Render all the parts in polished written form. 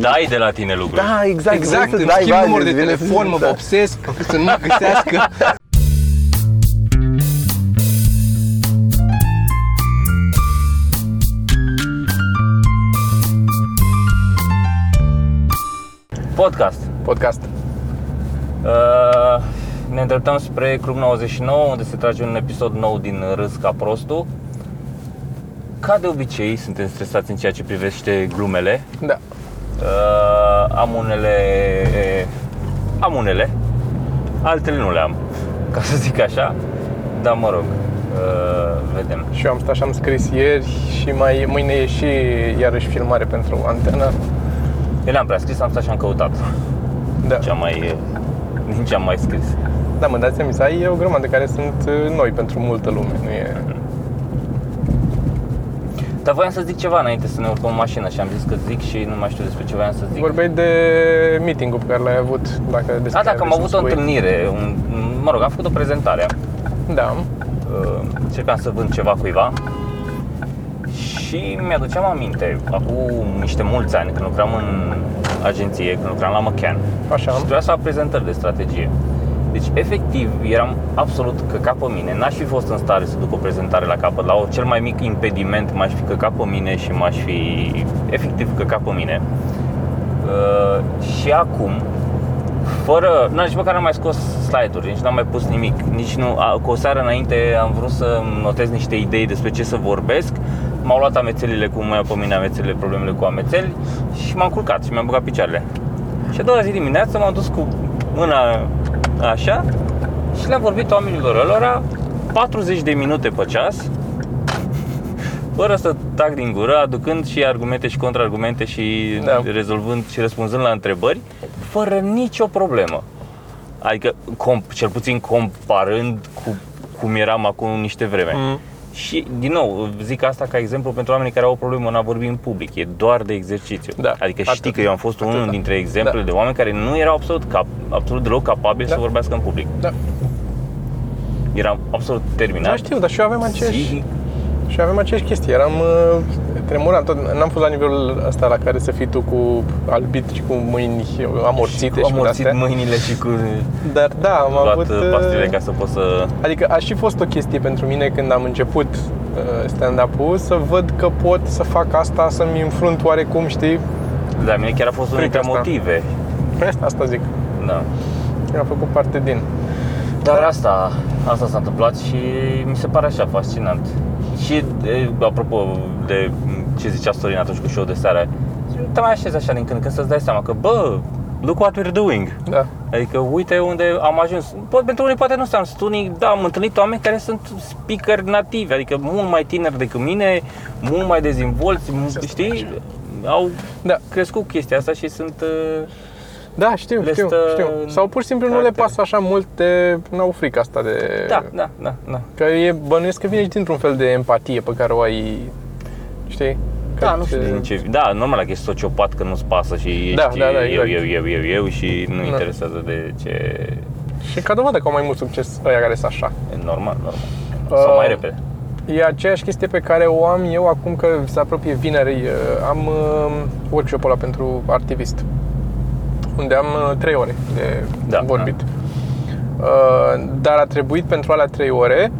Dai de la tine lucruri. Da, exact. Îmi schimb numărul de telefon, mă obsesc să nu mă găsească. Podcast. Ne îndreptăm spre Club 99, unde se trage un episod nou din Râs ca prostul. Ca de obicei, suntem stresați în ceea ce privește glumele. Da. Am unele, altele nu le am, ca să zic așa, dar mă rog, vedem. Și eu am stat și am scris ieri și mâine e și iarăși filmare pentru Antena. Eu le-am prea scris, am stat și am căutat, da. Nici am mai scris. Da, mă dați seama, e o grămadă care sunt noi pentru multă lume, nu e... Dar voiam să zic ceva înainte să ne urcăm în mașină și am zis că zic și nu mai știu despre ce voiam să zic. Vorbeai de meeting-ul pe care l-ai avut, dacă am avut o întâlnire, am făcut o prezentare. Da. Încercam să vând ceva cuiva. Și mi-aduceam aminte, acum niște mulți ani, când lucram în agenție, când lucram la McCann. Așa. Și trebuia să fac prezentări de strategie. Deci, efectiv, eram absolut căcat pe mine. N-aș fi fost în stare să duc o prezentare la capăt. La cel mai mic impediment m-aș fi căcat pe mine și m-aș fi efectiv căcat pe mine. Și acum, fără... Nici măcar n-am mai scos slide-uri, nici n-am mai pus nimic. Nici nu... Cu o seară înainte am vrut să notez niște idei despre ce să vorbesc. M-au luat amețelile cum mă iau pe mine amețelile, problemele cu amețeli. Și m-am culcat și mi-am băgat picioarele. Și a doua zi dimineață m-am dus cu mâna... Așa. Și le-am vorbit oamenilor ălora 40 de minute pe ceas, fără să tac din gură, aducând și argumente și contraargumente și rezolvând și răspunzând la întrebări, fără nicio problemă. Adică, cel puțin comparând cu cum eram acum niște vreme. Și, din nou, zic asta ca exemplu pentru oamenii care au o problemă în a vorbi în public. E doar de exercițiu. Da, adică știi că eu am fost unul dintre exemplele de oameni care nu erau absolut deloc capabili să vorbească în public. Da. Eram absolut terminat. Da, știu, dar și eu aveam aceeași chestie. Eram tremuram tot. N-am fost la nivelul ăsta la care să fii tu cu albit și cu mâini amorțite și cu astea. Mâinile și cu... Dar da, am avut pastile ca să pot să... Adică a și fost o chestie pentru mine când am început stand-up-ul să văd că pot să fac asta, să-mi înfrunt oarecum, știi? Da, mie chiar a fost unul dintre motive. Asta zic. Da. A făcut parte din... Dar asta s-a întâmplat și mi se pare așa fascinant. Și apropo de ce zicea Sorin atunci cu show de seară, nu te mai așezi așa din când să-ți dai seama că, bă, look what we're doing. Da. Adică uite unde am ajuns. Pentru unii poate nu sunt stunii, dar am întâlnit oameni care sunt speaker nativi, adică mult mai tineri decât mine, mult mai dezvolți, știi? Au crescut chestia asta și sunt... Da, știu. Sau pur și simplu nu le pasă așa mult, n-au frică asta de... Da. Că bănuiesc că vine și dintr-un fel de empatie pe care o ai, știi? Da, nu știu din ce... Da, normal că ești sociopat că nu-ți pasă și ești eu și nu interesează de ce... Și ca dovadă că au mai mult succes ăia care sunt așa. Normal. Sau mai repede. E aceeași chestie pe care o am eu acum că se apropie vineri. Am workshop-ul ăla pentru Artivist, unde am 3 ore de vorbit. Dar a trebuit pentru alea 3 ore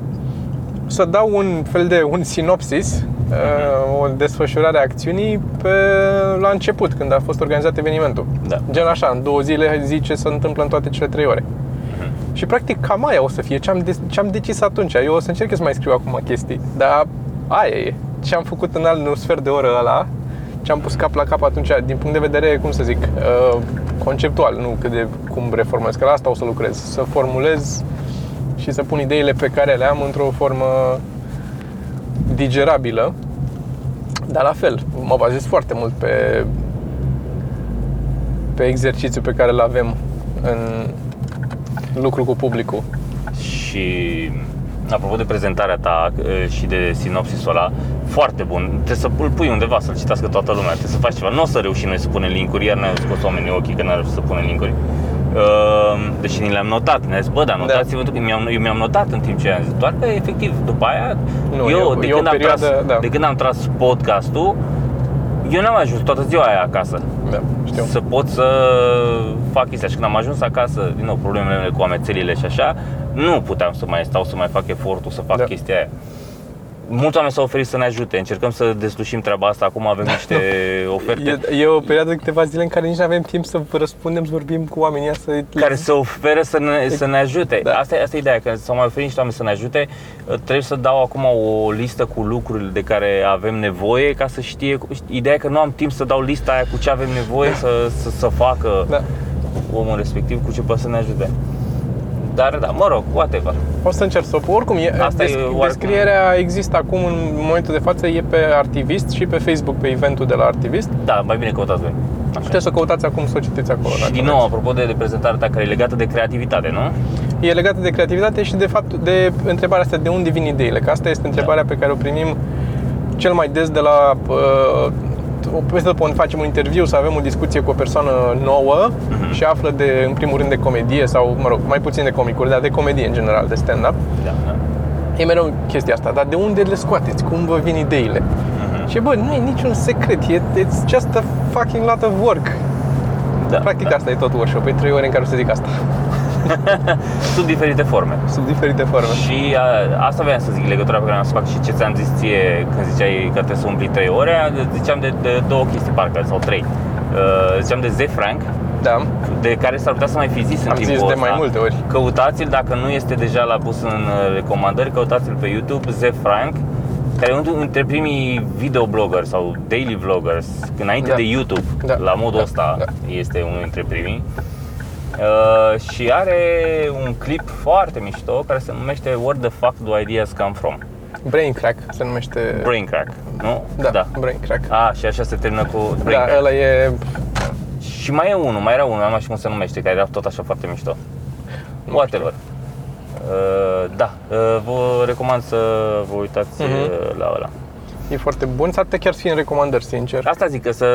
să dau un fel de un sinopsis, o desfășurare a acțiunii la început, când a fost organizat evenimentul. Da. Gen așa, în 2 zile zic ce se întâmplă în toate cele 3 ore. Și practic cam aia o să fie ce am decis atunci. Eu o să încerc să mai scriu acum chestii, dar aia e. Ce am făcut în alt sfert de oră ăla, ce am pus cap la cap atunci, din punct de vedere, cum să zic, conceptual, nu cât de cum reformez, că la asta o să lucrez, să formulez și să pun ideile pe care le am într-o formă digerabilă, dar la fel, mă bazez foarte mult pe exercițiul pe care îl avem în lucru cu publicul. Și apropo de prezentarea ta și de sinopsisul ăla, foarte bun, trebuie să îl pui undeva, să-l citească toată lumea, trebuie să faci ceva. Nu o să reușim noi să punem linkuri, iar ne-au scos oamenii ochii că n-au reușit să punem linkuri. Deși ni le-am notat, ne-a zis, bă, dar notați-vă, eu mi-am notat în timp ce am zis, doar că efectiv, după aia, de când am tras podcastul, eu n-am ajuns toată ziua aia acasă. Da, știu. Să pot să fac chestia. Și când am ajuns acasă, din nou, problemele mele cu amețelile și așa, nu puteam să mai stau să mai fac efortul să fac chestia aia. Mulți oameni s-au oferit să ne ajute, încercăm să deslușim treaba asta, acum avem niște oferte. E o perioadă de câteva zile în care nici nu avem timp să răspundem, să vorbim cu oamenii ăia. Care se oferă să ne ajute. Da. Asta e ideea, că s-au mai oferit niște oameni să ne ajute. Trebuie să dau acum o listă cu lucrurile de care avem nevoie ca să știe. Ideea e că nu am timp să dau lista aia cu ce avem nevoie să facă omul respectiv, cu ce poate să ne ajute. Dar da, mă rog, whatever. O să încerc să... Oricum, descrierea există acum, în momentul de față, e pe Artivist și pe Facebook, pe eventul de la Artivist. Da, mai bine căutați voi. Puteți să căutați acum, să o citiți acolo. Și din nou, apropo de prezentarea ta, care e legată de creativitate, nu? E legată de creativitate și de fapt de întrebarea asta, de unde vin ideile. Că asta este întrebarea pe care o primim cel mai des de la... facem un interviu, să avem o discuție cu o persoană nouă și află de, în primul rând, de comedie sau, mă rog, mai puțin de comicuri, dar de comedie în general, de stand-up. Da, da. E mereu chestia asta, dar de unde le scoateți? Cum vă vin ideile? Și bă, nu e niciun secret, it's just a fucking lot of work. Da, practic asta e tot workshop, e 3 ore în care o să zic asta. Sub diferite forme. Sub diferite forme. Și asta voiam să zic, legătura pe care am să fac și ce ți-am zis ție când ziceai că trebuie să umpli 3 ore, ziceam de 2 chestii parcă, sau 3. Ziceam de Ze Frank, de care s-ar putea să mai fi zis în timpul ăsta. Am zis de mai multe ori. Căutați-l, dacă nu este deja la pus în recomandări, căutați-l pe YouTube, Ze Frank, care e unul dintre primii videobloggeri sau daily vloggers, înainte de YouTube, la modul ăsta este unul dintre primii. Și are un clip foarte mișto care se numește Where the fuck do ideas come from? Brain Crack se numește. Brain Crack, nu? Da. Brain Crack. Ah, și așa se termină cu Brain Crack. Da, ăla e. Și mai e unul, mai era unul, nu mai știu cum se numește, care era tot așa foarte mișto. Whatever. Vă recomand să vă uitați la ăla. E foarte bun, s-ar putea chiar să fie în recomandări, sincer. Asta zic, că să...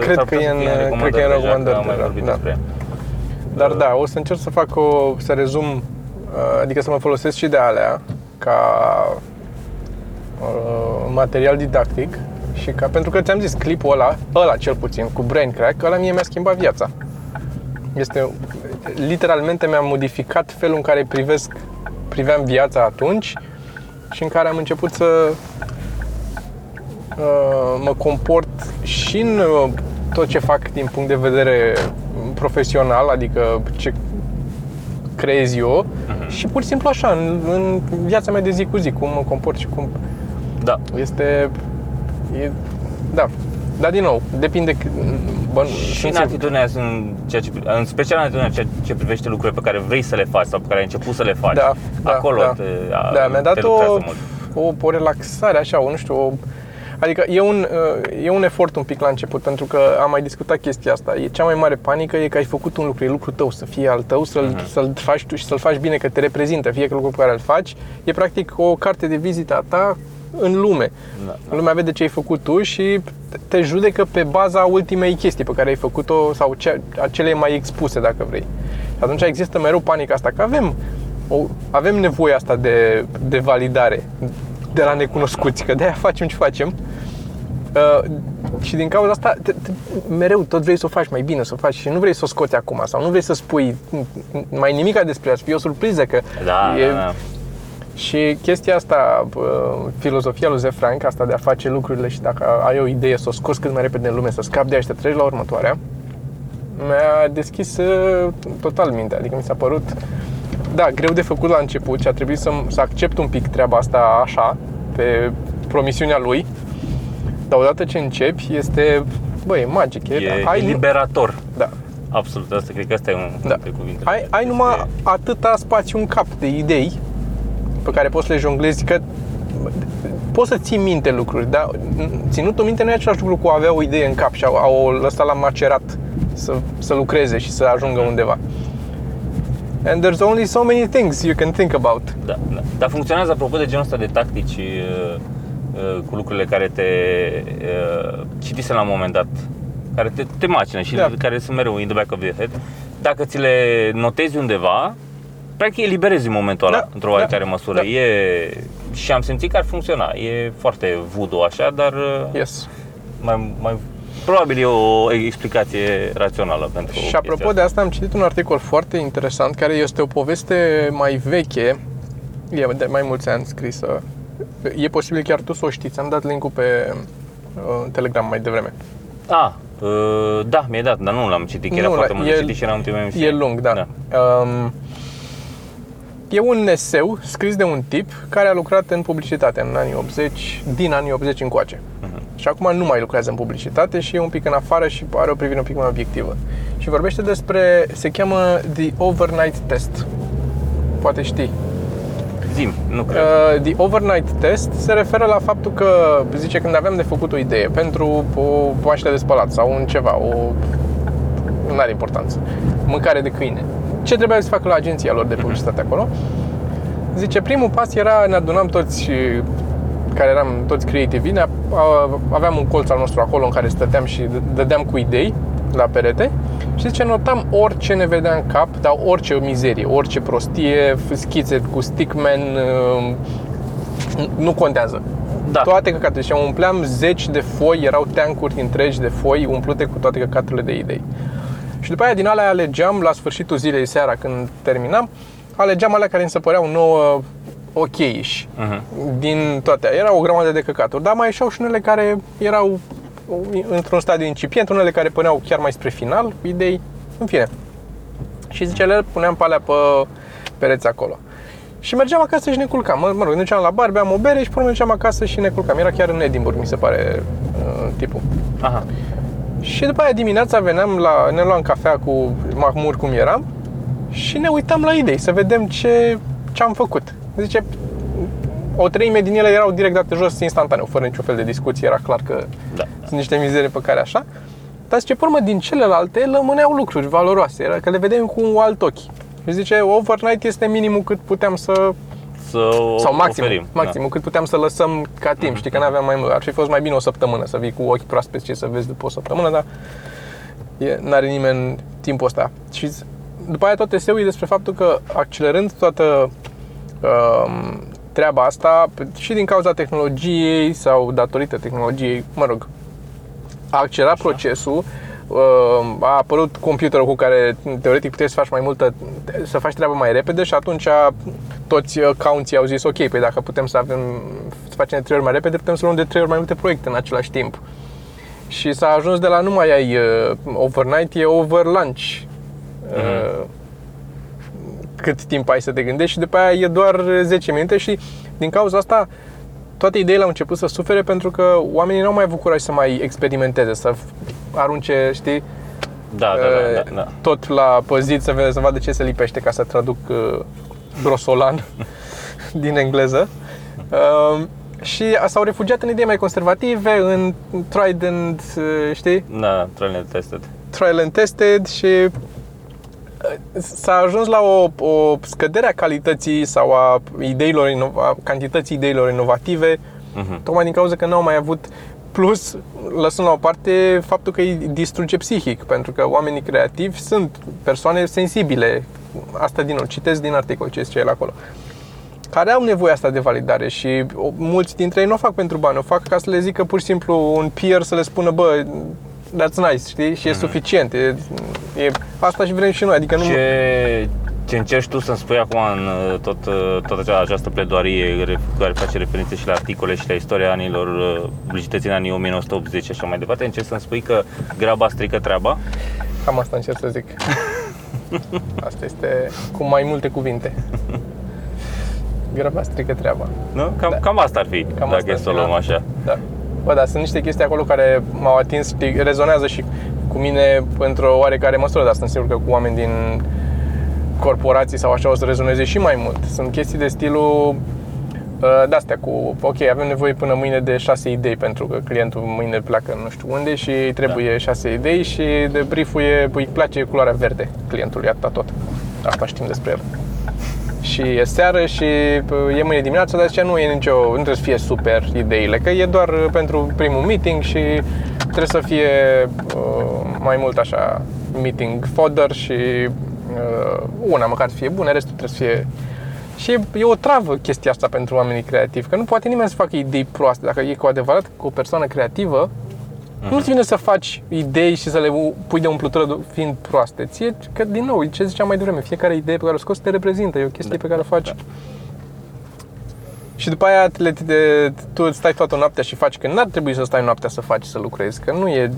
Cred că e în recomandări, deja, mai vorbit despre. Dar da, o să încerc să fac să rezum, adică să mă folosesc și de alea ca material didactic și ca, pentru că ți-am zis, clipul ăla cel puțin, cu Brain Crack, ăla mie mi-a schimbat viața. Este, literalmente mi-a modificat felul în care priveam viața atunci și în care am început să mă comport și în tot ce fac din punct de vedere profesional, adică ce creez eu, și pur și simplu așa, în viața mea de zi cu zi, cum mă comport și cum... Da. Dar din nou, depinde... Și în atitudinea, în special în atitudinea ce privește lucrurile pe care vrei să le faci sau pe care ai început să le faci, mi-a dat o relaxare, așa, nu știu, adică e un efort un pic la început, pentru că am mai discutat chestia asta. E cea mai mare panică e că ai făcut un lucru, e lucrul tău, să fie al tău, să-l faci tu și să-l faci bine, că te reprezintă. Fiecare lucru pe care îl faci e practic o carte de vizită a ta în lume. Lumea vede ce ai făcut tu și te judecă pe baza ultimei chestii pe care ai făcut-o sau cele mai expuse, dacă vrei. Și atunci există mereu panica asta, că avem nevoia asta de validare de la necunoscuți, că de-aia facem ce facem. Și din cauza asta mereu tot vrei să o faci mai bine, să o faci și nu vrei să o scoți acum sau nu vrei să spui mai nimica despre ea, să fie o surpriză că Și chestia asta, filozofia lui Ze Frank, asta de a face lucrurile și dacă ai o idee să o scoți cât mai repede în lume, să scapi de aia și te treci la următoarea, mi-a deschis total mintea, adică mi s-a părut... Da, greu de făcut la început și a trebuit să accept un pic treaba asta așa, pe promisiunea lui. Dar odată ce începi, este, e magic, e liberator. Da. Absolut, asta cred că asta e unul dintre cuvintele. Ai numai atâta spațiu în cap de idei pe care poți să le jonglezi, că poți să ții minte lucruri, dar ținutul minte nu e același lucru cu a avea o idee în cap și a o lăsa la macerat să lucreze și să ajungă undeva. And there's only so many things you can think about. Da. Dar funcționează, apropo, de genul ăsta de tactici cu lucrurile care te citise la un moment dat, care te macină și care sunt mereu in the back of the head. Dacă ți le notezi undeva, practic eliberezi în momentul ăla, într-o oarecare măsură. Și am simțit că ar funcționa. E foarte voodoo așa, dar mai Probabil e o explicație rațională pentru. Și apropo de asta, am citit un articol foarte interesant, care este o poveste mai veche, e de mai mulți ani scrisă. E posibil chiar tu să o știți, am dat link-ul pe Telegram mai devreme. A, da, mi-ai dat, dar nu l-am citit, era foarte mult de citit și era ultimul meu. E lung, da. E un eseu scris de un tip care a lucrat în publicitate în anii 80, din anii 80 încoace. Și acum nu mai lucrează în publicitate și e un pic în afară și are o privire un pic mai obiectivă. Și vorbește despre, se cheamă The Overnight Test. Poate știi. Zi-mi, nu cred. The Overnight Test se referă la faptul că, zice, când aveam de făcut o idee pentru o mașină de spălat sau un ceva, nu are importanță, mâncare de câine. Ce trebuia să facă la agenția lor de publicitate acolo? Zice, primul pas era, ne adunam toți care eram toți creativi, aveam un colț al nostru acolo în care stăteam și dădeam cu idei la perete și zice, notam orice ne vedea în cap, dar orice mizerie, orice prostie, schițe cu stickman, nu contează. Da. Toate căcaturile. Și umpleam 10 de foi, erau teancuri întregi de foi umplute cu toate căcaturile de idei. Și după aia din alea alegeam, la sfârșitul zilei seara când terminam, alegeam alea care îmi se păreau nouă ok-ish din toate. Era o grămadă de căcaturi, dar mai ieșeau și unele care erau într-un stadiu incipient, unele care puneau chiar mai spre final, idei, în fine. Și zice, le puneam pe alea pe pereți acolo. Și mergeam acasă și ne culcam. Mă rog, ne duceam la bar, beam o bere și până mergeam acasă și ne culcam. Era chiar în Edinburgh, mi se pare, tipul. Aha. Și după aia dimineața veneam ne luam cafea cu mahmur cum eram și ne uitam la idei, să vedem ce am făcut. Zice, o treime din ele erau direct date jos instantaneu, fără niciun fel de discuție, era clar că sunt niște mizere pe care așa. Dar zice, pe urmă, din celelalte rămâneau lucruri valoroase, era că le vedeam cu un alt ochi. Și zice, overnight este minimul cât puteam sau maximul cât puteam să lăsăm ca timp, știi că n-aveam mai mult. Ar fi fost mai bine o săptămână să vii cu ochi proaspeți ce să vezi după o săptămână, dar n-are nimeni timpul ăsta. Și după aia tot eseul e despre faptul că accelerând toată treaba asta și din cauza tehnologiei sau datorită tehnologiei, a accelerat procesul, a apărut computerul cu care teoretic puteai să faci mai multă, să faci treaba mai repede și atunci toți accounții au zis, ok, păi dacă putem să facem de 3 ori mai repede, putem să luăm de 3 ori mai multe proiecte în același timp. Și s-a ajuns de la nu mai ai overnight, e over lunch. Cât timp ai să te gândești și după aia e doar 10 minute și din cauza asta toate ideile au început să sufere pentru că oamenii n-au mai avut curaj să mai experimenteze, să arunce, știi, da. Tot la păzit să vadă ce se lipește, ca să traduc grosolan din engleză. Și s-au refugiat în idei mai conservative, în tried and, știi? Da, trial and tested. Trial and tested și s-a ajuns la o scădere a calității sau a cantității ideilor inovative, tocmai din cauza că nu au mai avut, plus, lăsând la o parte, faptul că îi distruge psihic, pentru că oamenii creativi sunt persoane sensibile, asta din nou, citesc din articol ce e acolo, care au nevoie asta de validare și mulți dintre ei nu o fac pentru bani, o fac ca să le zică pur și simplu un peer să le spună, bă, that's nice, știi? Și e suficient. Asta și vrem și noi, adică nu... Ce încerci tu să-mi spui acum în toată această pledoarie care face referințe și la articole și la istoria anilor publicității în anii 1980 și așa mai departe, încerci să-mi spui că graba strică treaba? Cam asta încerc să zic. Asta este cu mai multe cuvinte. Graba strică treaba. Nu? Cam, da. Cam asta ar fi, cam dacă e să o luăm așa. Da. Bă, da, sunt niște chestii acolo care m-au atins, rezonează și cu mine într-o oarecare măsură, dar sunt sigur că cu oameni din corporații sau așa o să rezoneze și mai mult. Sunt chestii de stilul de-astea cu, ok, avem nevoie până mâine de 6 idei pentru că clientul mâine pleacă nu știu unde și trebuie 6 idei și de brieful îi place culoarea verde clientului, atâta tot. Asta știm despre el. Și e seară și e mâine dimineața, dar zice nu trebuie să fie super ideile, că e doar pentru primul meeting și trebuie să fie mai mult așa meeting fodder și una măcar să fie bună, restul trebuie să fie... Și e o travă chestia asta pentru oamenii creativi, că nu poate nimeni să facă idei proaste. Dacă e cu adevărat o persoană creativă, Nu-ți vine să faci idei și să le pui de umplutură fiind proaste. Ție, că din nou, ce ziceam mai devreme, fiecare idee pe care o scoți te reprezintă, e o chestie pe care o faci. Și după aia tu stai toată noaptea și faci, că n-ar trebui să stai noaptea să faci, să lucrezi, că nu e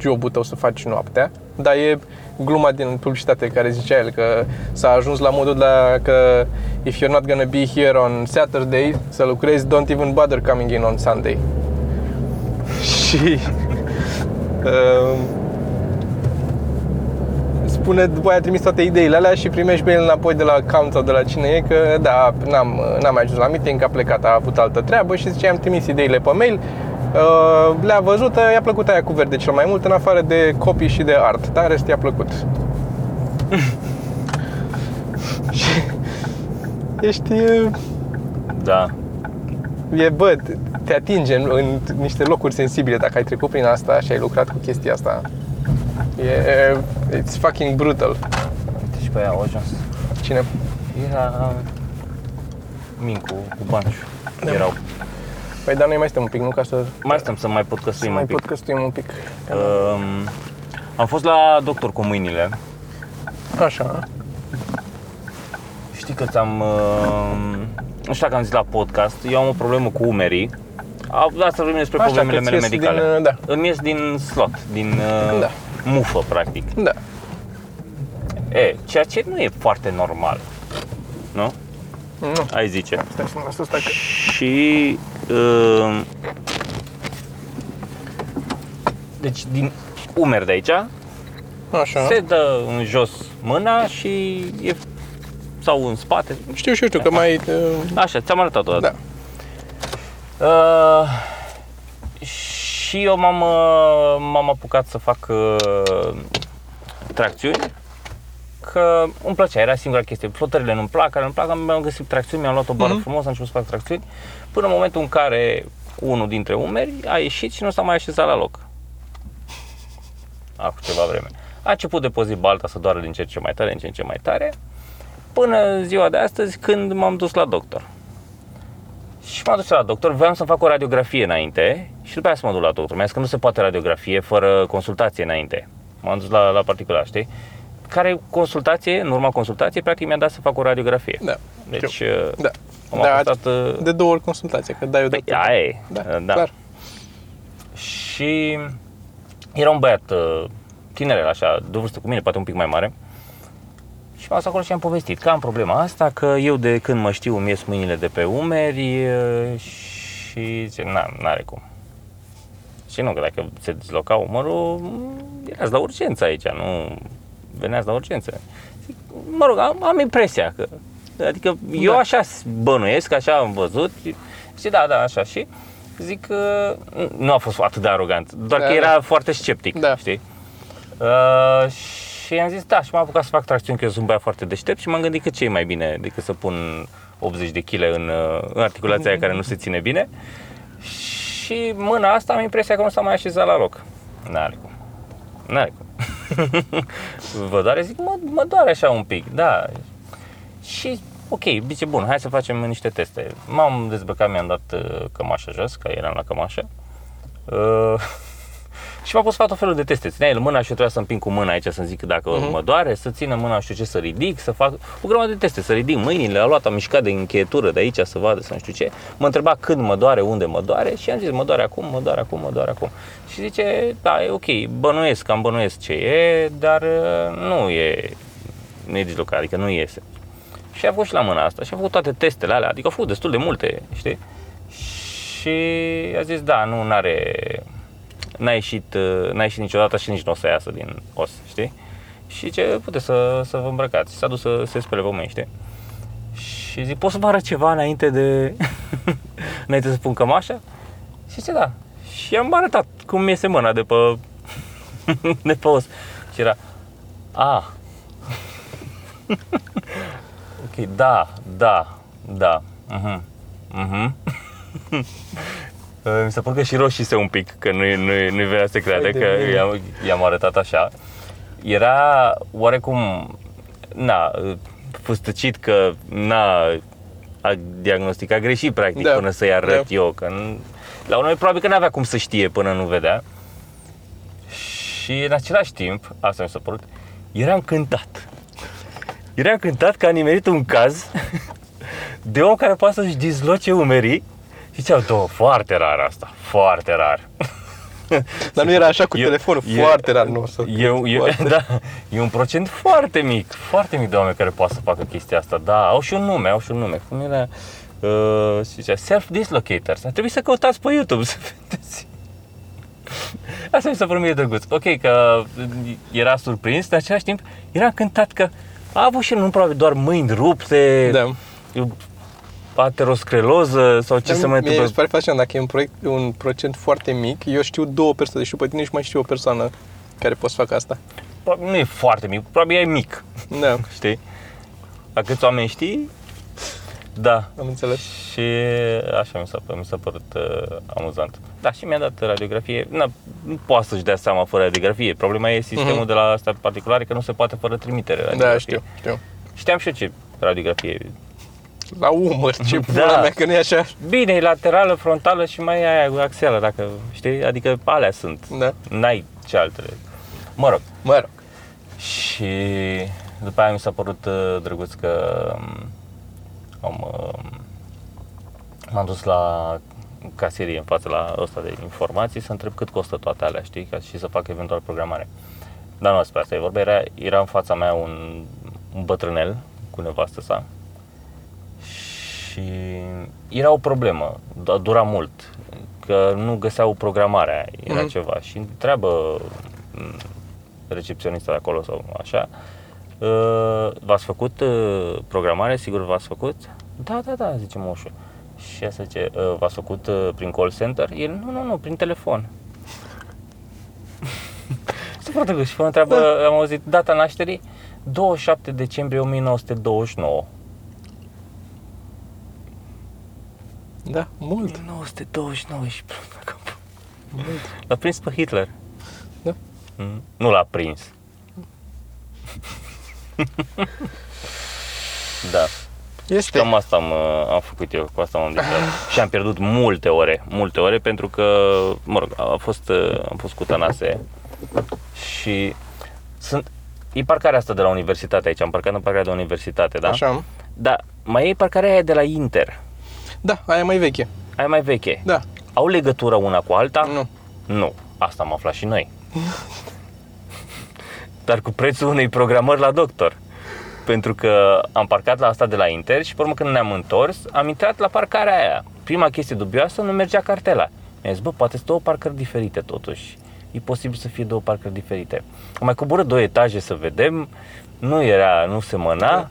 jobul tău să faci noaptea, dar e gluma din publicitate care zicea el că s-a ajuns la modul ăla că if you're not gonna be here on Saturday, să lucrezi, don't even bother coming in on Sunday. Și spune, după aia trimis toate ideile alea și primești mail înapoi de la account sau de la cine e că da, n-am mai ajuns la meeting, a plecat, a avut altă treabă și zice, am trimis ideile pe mail, le-a văzut, i-a plăcut aia cu verde cel mai mult, în afară de copy și de art, dar rest i-a plăcut. Și ești... Da. E, bă, te atinge în niște locuri sensibile dacă ai trecut prin asta și ai lucrat cu chestia asta. Yeah, it's fucking brutal. Uite și pe aia au ajuns. Cine? Era Mincu cu Banciu. Da. Erau. Păi dar noi mai stăm un pic, nu? Ca să... Mai stăm să mai podcăstuim un pic. Am fost la doctor cu mâinile. Așa. Știi că ți-am... Nu știu dacă am zis la podcast, eu am o problemă cu umerii. Asta vorbim despre problemele mele medicale. Îmi ies din slot, din... Da. Mufă, practic. Da. E, ceea ce nu e foarte normal. Nu? Nu. Ai zice. Stai. Și... Deci, din umeri de aici, așa, se dă în jos mâna și e... sau în spate. Știu că mai... Așa, ți-am arătat o dată. Da. Și eu m-am apucat să fac tracțiuni, că îmi plăcea, era singura chestie. Flotările nu-mi plac, mi-am găsit tracțiuni, mi-am luat o bară frumos, am început să fac tracțiuni, până în momentul în care unul dintre umeri a ieșit și nu s-a mai așezat la loc. Acum ceva vreme. A început de pe zi balta să doară din ce în ce mai tare, până ziua de astăzi când m-am dus la doctor. Și m-am dus la doctor, voiam să-mi fac o radiografie înainte și după aia să mă duc la doctor. Mi-a zis că nu se poate radiografie fără consultație înainte. M-am dus la particular, știi? Care consultație, în urma consultației, practic mi-a dat să fac o radiografie. Da. Deci, da. De două ori consultație, că dai o dată. Da. Clar. Și era un băiat tineret, așa, de vârstă cu mine, poate un pic mai mare. Și m-am stat acolo și am povestit că am problema asta, că eu de când mă știu îmi ies mâinile de pe umeri și zice, n-are cum. Și nu, că dacă se disloca umărul, erați la urgență aici, nu veneați la urgență. Zic, mă rog, am impresia că, adică eu așa bănuiesc, așa am văzut și da, așa și zic că nu a fost atât de arogant, doar că era foarte sceptic, știi? Și i-am zis, da, și m-am apucat să fac tracțiuni, că eu sunt băiat foarte deștept și m-am gândit că ce e mai bine decât să pun 80 de kg în articulația aia care nu se ține bine. Și mâna asta am impresia că nu s-a mai așezat la loc. N-are cum. Vă doare? Zic, mă doare așa un pic, da. Și, ok, zice, bun, hai să facem niște teste. M-am dezbrăcat, mi-am dat cămașa jos, că eram la cămașă. Și m-a pus să fac tot felul de teste. Ținea el mâna și eu trebuia să împing cu mâna aici, să-mi zic dacă mă doare, să țină mâna, nu știu ce, să ridic, să fac o grămadă de teste, să ridic mâinile, am mișcat de încheietură de aici, să vadă, să nu știu ce. Mă întreba când mă doare, unde mă doare și i-am zis mă doare acum. Și zice, da, e ok, bănuiesc ce e, dar nu e dislocat, adică nu iese. Și a făcut și la mâna asta și a făcut toate testele alea, adică a făcut destul de multe, știi? Și a zis, da, n-a ieșit niciodată și nici nu o să iasă din os, știi? Și ce puteți să vă îmbrăcați. S-a dus să se spele pe mâini, știi? Și zic, pot să vă arăt ceva înainte să pun cămașa? Și zice, da. Și am arătat cum iese mâna de pe os. Și era, ok, da, Mi se pare că și roșise un pic, că nu-i venea să creadă că i-am arătat așa. Era oarecum, fustăcit că a diagnosticat greșit, practic, până să-i arăt eu. Că la unul probabil că n-avea cum să știe până nu vedea. Și în același timp, asta mi s-a părut, era încântat. Era încântat că a nimerit un caz de om care poate să-și dizloce umerii. Și ziceau, două, foarte rar asta, foarte rar. Dar nu era așa cu telefonul, foarte rar, nu o să... Da, e un procent foarte mic, foarte mic de oameni care poate să facă chestia asta. Da, au și un nume, Cum era, self-dislocators. Ar trebui să căutați pe YouTube să vedeți. Asta mi s-a părut mie drăguț. Ok, că era surprins, dar în același timp era încântat că a avut și nu probabil doar mâini rupte, da, ateroscleroză sau ce se mai întâmplă. Mie îmi pare fascinant, dacă e un procent foarte mic, eu știu două persoane, și pe tine și mai știu o persoană care poate să facă asta. Probabil nu e foarte mic, probabil e mic. Da. Știi? La câți oameni știi? Da. Am înțeles. Și așa mi s-a părut amuzant. Da, și mi-a dat radiografie. Nu poate să-și dea seama fără radiografie. Problema e sistemul de la astea particulare, că nu se poate fără trimitere radiografie. Da, știu. Știam și eu ce radiografie. La umăr, ce pula mea, că nu e așa. Bine, e laterală, frontală și mai e aia axială, dacă știi, adică alea sunt. Da. N-ai ce altele. Mă rog. Și după aia mi s-a părut drăguț că m-am dus la casierie în față la ăsta de informații să întreb cât costă toate alea, știi, ca și să fac eventual programare. Dar nu despre asta e vorba, era în fața mea un bătrânel cu nevastă sa. Și era o problemă, dura mult, că nu găseau programarea, era ceva. Și întreabă recepționista de acolo sau așa, v-ați făcut programare? Sigur v-ați făcut? Da, zice moșul. Și ea zice, v-ați făcut prin call center? El, nu, prin telefon. Și mă întreabă, am auzit data nașterii? 27 decembrie 1929. Da, mult. 1929 și la cap. L-a prins pe Hitler. Da. Nu l-a prins. Da. Este. Cam asta am făcut eu, cu asta m-am distrat. Și am pierdut multe ore pentru că, mă rog, am fost cu Tănase. Și e parcarea asta de la universitate aici, am parcat în parcarea de universitate, da? Așa. Dar mai e parcarea aia de la Inter. Da, aia mai veche. Da. Au legătură una cu alta? Nu. Asta am aflat și noi. Dar cu prețul unei programări la doctor. Pentru că am parcat la asta de la Inter și pe urmă când ne-am întors, am intrat la parcarea aia. Prima chestie dubioasă, nu mergea cartela. Mi-a zis, poate sunt două parcări diferite totuși. E posibil să fie două parcări diferite. Am mai coborât două etaje să vedem, nu semăna. Da.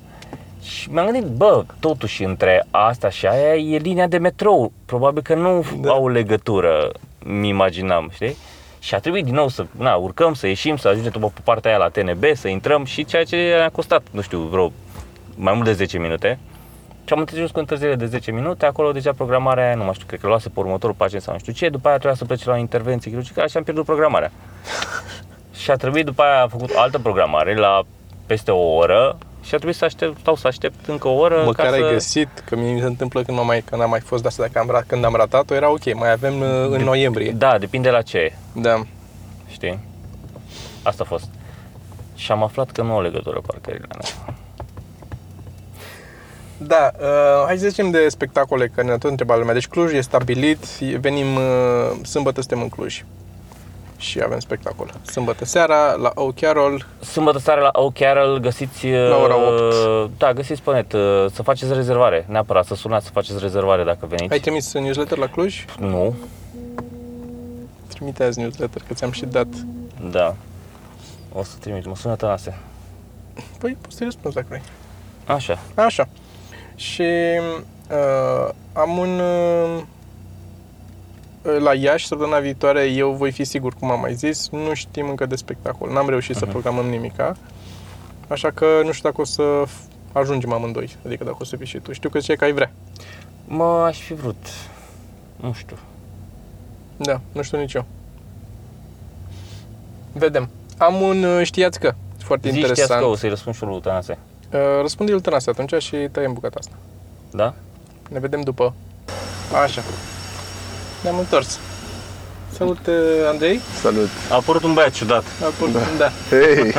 Și mi-am gândit, totuși între asta și aia e linia de metrou. Probabil că nu au legătură, mi imaginam, știi? Și a trebuit din nou să urcăm, să ieșim, să ajungem după partea aia la TNB, să intrăm și ceea ce ne-a costat, nu știu, vreo mai mult de 10 minute. Și am întrecut cu întârziere de 10 minute, acolo deja programarea aia, nu mai știu, cred că luase pe următorul pacient sau nu știu ce, după aia trebuia să plece la o intervenție chirurgicală și am pierdut programarea. Și a trebuit, după aia am făcut altă programare la peste o oră. Și a trebuit să aștept încă o oră. Măcar ca ai găsit, că mi se întâmplă când n-am mai fost de asta, când am ratat-o, era ok, mai avem în noiembrie. Da, depinde la ce e. Da. Știi? Asta a fost. Și am aflat că nu au legătură parcările alea. Da, hai să zicem de spectacole, că ne-a tot întrebat lumea. Deci Cluj e stabilit, venim sâmbătă, suntem în Cluj. Și avem spectacol. Sâmbătă seara la O'Carroll. Sâmbătă seara la O'Carroll găsiți la ora 8. Da, găsiți pe net, să faceți rezervare. Neapărat să sunați să faceți rezervare dacă veniți. Ai trimis newsletter la Cluj? Nu. Trimite azi newsletter, că ți-am și dat. Da. O să trimit, mă sună Tănase. Păi, poți să-i răspunzi dacă vrei. Așa. Și am un... La Iași, săptămâna viitoare, eu voi fi sigur, cum am mai zis, nu știm încă de spectacol. N-am reușit să programăm nimica, așa că nu știu dacă o să ajungem amândoi, adică dacă o să fii și tu. Știu că ziceai că ai vrea. Aș fi vrut. Nu știu. Da, nu știu nici eu. Vedem. Am un știați că, foarte interesant. Știați că, o să-i răspund și lui Tănase. Răspunde lui Tănase atunci și tăiem bucata asta. Da? Ne vedem după. Așa. Ne-am întors. Salut, Andrei. Salut. A apărut un băiat ciudat. Da. Hei!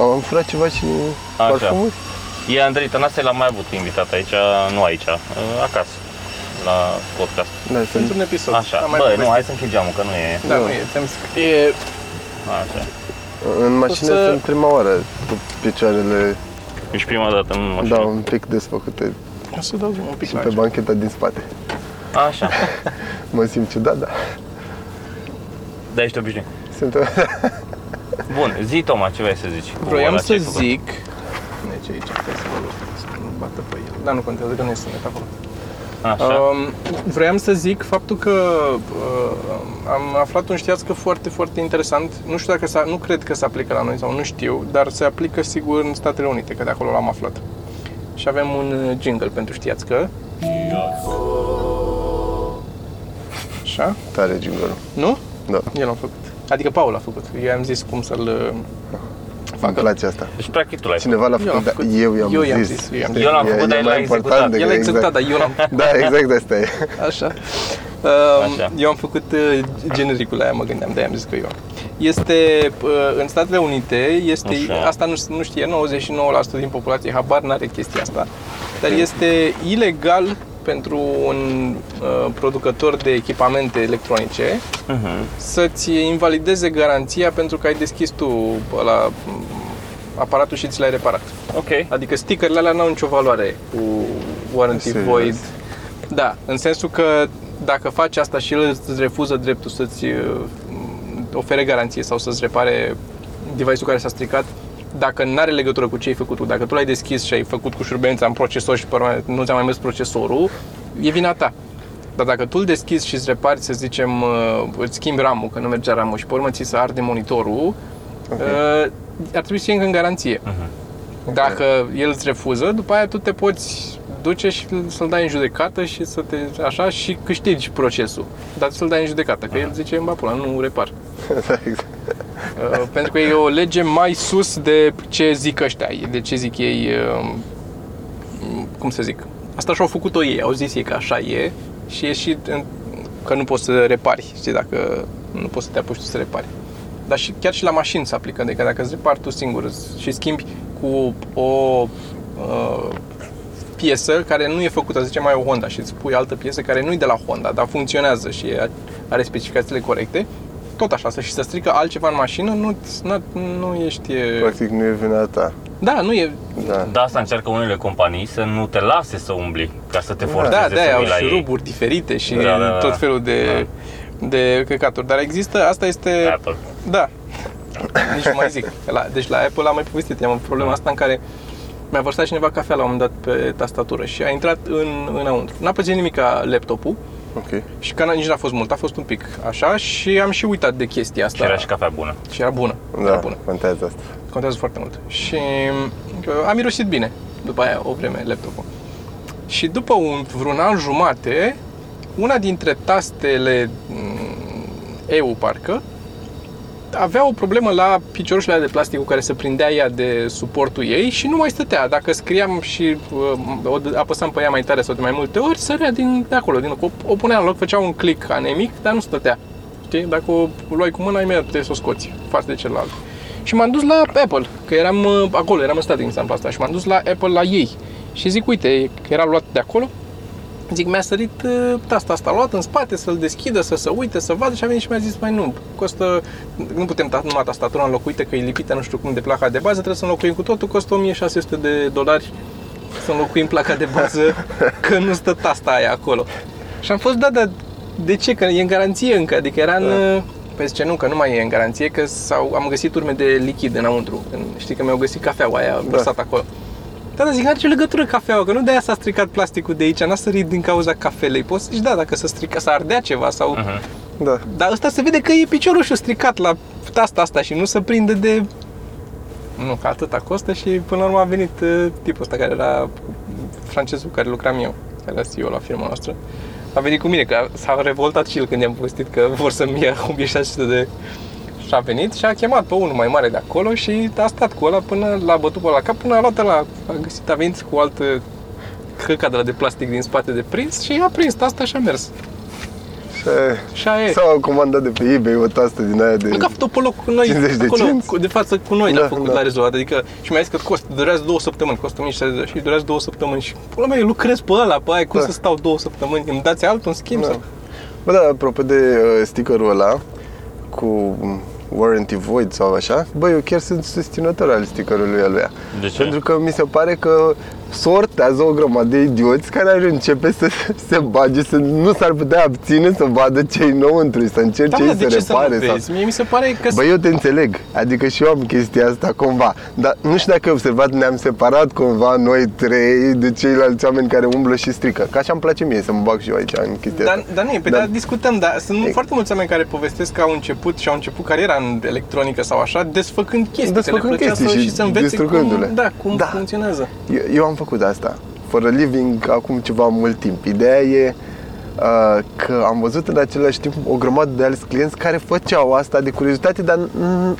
Am furat ceva și parfumuri? E Andrei Tănase, l-am mai avut invitat aici, nu aici, acasă, la podcast. Da, într-un episod. Așa. Bă, nu, hai să închid geamul, că nu e... Da, nu e, e... Așa. În mașină sunt prima oară cu picioarele... Ești prima dată în mașină? Da, un pic desfăcute. O să dau un pic. Și pe bancheta din spate. Așa. Mă simt ciudat, da. Da, ești obișnuit. Bun, zi, Toma, ce vrei să zici? Vroiam să zic... Deci aici trebuie să nu bată pe el. Dar nu contează, că nu e sunet acolo. Așa. Vroiam să zic faptul că am aflat un știați că foarte, foarte interesant. Nu știu dacă nu cred că se aplică la noi sau nu știu, dar se aplică sigur în Statele Unite, că de acolo l-am aflat. Și avem un jingle pentru știați că. Așa? Tare jingle-ul. Nu? Da. El l-a făcut. Adică Paul l-a făcut. Eu am zis cum să-l fac. Îmi place asta. Deci practic tu l-ai făcut. Cineva l-a făcut, dar eu i-am zis. Eu l-am făcut, dar el l-a executat. El l-a executat, dar eu l-am făcut. Da, exact asta e. Așa. Eu am făcut genericul aia, mă gândeam, de-aia am zis că eu. Este, în Statele Unite, este, asta nu știe 99% din populație, habar n-are chestia asta, dar este ilegal pentru un producător de echipamente electronice să-ți invalideze garanția pentru că ai deschis tu ăla, aparatul și ți l-ai reparat. Okay. Adică stickerele alea n-au nicio valoare cu warranty void. Da, în sensul că dacă faci asta și el îți refuză dreptul să-ți ofere garanție sau să-ți repare device-ul care s-a stricat, dacă n-are legătură cu ce ai făcut tu, dacă tu l-ai deschis și ai făcut cu șurubelnița în procesor și nu ți-a mai mers procesorul, e vina ta. Dar dacă tu îl deschizi și îți repari, să zicem, îți schimbi ramul, că nu mergea ramul și pe urmă ți se arde monitorul, okay, ar trebui să fie încă în garanție. Okay. Dacă el îți refuză, după aia tu te poți duce și să-l dai în judecată și să te așa și câștigi procesul. Dar să-l dai în judecată, că el zice, bă, pula, nu repar. Exact. Pentru că e o lege mai sus de ce zic ăștia, de ce zic ei, cum să zic. Asta și-au făcut-o ei, au zis ei că așa e și e și că nu poți să repari, știi, dacă nu poți să te apuci tu să repari. Dar și chiar și la mașini se aplică, adică dacă îți repari tu singur și schimbi cu o piesă care nu e făcută, zicem mai o Honda și îți pui altă piesă care nu e de la Honda, dar funcționează și are specificațiile corecte, tot așa, și să strică altceva în mașină, nu ești... Practic nu e vina ta. Da, nu e... Da. Da, asta încearcă unele companii să nu te lase să umbli, ca să te forțeze să vii la ei. Da, de-aia au șuruburi diferite și tot felul de căcaturi, dar există, asta este... Apple. Da, nici nu mai zic. Deci la Apple am mai povestit, am problema asta în care mi-a vărsat cineva cafea la un moment dat pe tastatură și a intrat înăuntru. N-a pățit nimic laptopul. Okay. Și că nici n-a fost mult, a fost un pic așa și am și uitat de chestia asta. Și era și cafea bună. Și era bună. Da, era bună. Contează asta. Contează foarte mult. Și a mirosit bine după aia o vreme laptopul. Și după vreun an jumate, una dintre tastele EU parcă avea o problemă la piciorușele de plastic cu care se prindea ea de suportul ei și nu mai stătea. Dacă scriam și apăsam pe ea mai tare sau de mai multe ori, sărea de acolo, o punea în loc, făcea un click anemic, dar nu stătea. Știi? Dacă o luai cu mâna, imediat puteai să o scoți față de celălalt. Și m-am dus la Apple, că eram acolo, eram în stat din San Pasta, și m-am dus la Apple la ei. Și zic, uite, că era luat de acolo, zic, mi-a sărit tasta asta, luat în spate, să-l deschidă, să se uite, să vadă și a venit și mi-a zis, mai nu, costă, nu putem numai tastatura înlocuită, că e lipită, nu știu cum, de placa de bază, trebuie să înlocuim cu totul, costă $1,600 să înlocuim placa de bază, că nu stă tasta aia acolo. Și am fost, dar de ce, că e în garanție încă, adică era în... Păi zice, nu, că nu mai e în garanție, că am găsit urme de lichid înăuntru, știi că mi-au găsit cafeaua aia vărsată acolo. Da, zic, n-are ce legătură cafeaua, că nu de aia s-a stricat plasticul de aici, n-a sărit din cauza cafelei. Poți să zici, da, dacă s-a ardea ceva sau... Da. Dar ăsta se vede că e piciorul și-o stricat la tasta asta și nu se prinde de... Nu, că atâta costă și până la urmă a venit tipul ăsta care era francezul care lucram eu, care era CEO la firma noastră. A venit cu mine, că s-a revoltat și el când i-am povestit că vor să-mi ia $1,600. Și a venit și a chemat pe unul mai mare de acolo și a stat cu ăla până l-a bătut pe la cap, până a venit cu o altă căcadă de plastic din spate de prins și a prins asta și a mers. Sau o comandă de pe eBay, o tastă din aia de... Că a făcut-o pe loc cu noi, acolo, de față cu noi, l-a făcut la rezolvat. Adică, și mi-a zis că costă, durează 2 săptămâni, costă 1060 de și durează 2 săptămâni. Și, pula mea, eu lucrez pe ăla, pe aia, cum să stau 2 săptămâni? Îmi dați altul în schimb? Da. Sau? Bă, da, apropo de stickerul ăla, cu warranty void sau așa, bă, eu chiar sunt susținător al stickerului ăluia. De ce? Pentru că mi se pare că sortează o grămadă de idioți care ar începe să se bage, să nu s-ar putea abține să vadă ce-i nou într-un, să încerce ei să repare. Să mie mi se pare că... Bă, eu te înțeleg, adică și eu am chestia asta cumva, dar nu știu dacă ai observat, ne-am separat cumva noi trei de ceilalți oameni care umblă și strică, că așa îmi place mie să mă bag și eu aici în chestia asta. Dar nu, pe da, discutăm, dar sunt foarte mulți oameni care povestesc că au început și au început cariera în electronică sau așa, desfăcând chestii, și să învețe cum, da, cum funcționează. Eu am făcut asta, for a living, acum ceva mult timp. Ideea e că am văzut în același timp o grămadă de alți clienți care făceau asta de curiozitate, dar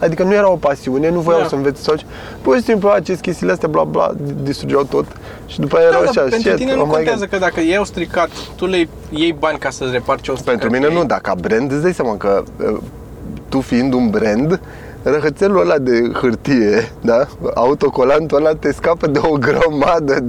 adică nu era o pasiune, nu voiau să învețe sau pur și simplu aceste chestiile astea, bla bla, distrugeau tot și după aia erau așa. Pentru tine nu contează că dacă ei au stricat, tu le iei bani ca să-ți repari ce au stricat. Pentru mine nu, dacă brand, îți dai seama că tu fiind un brand, răhățelul ăla de hârtie, da? Autocolantul ăla te scapă de o grămadă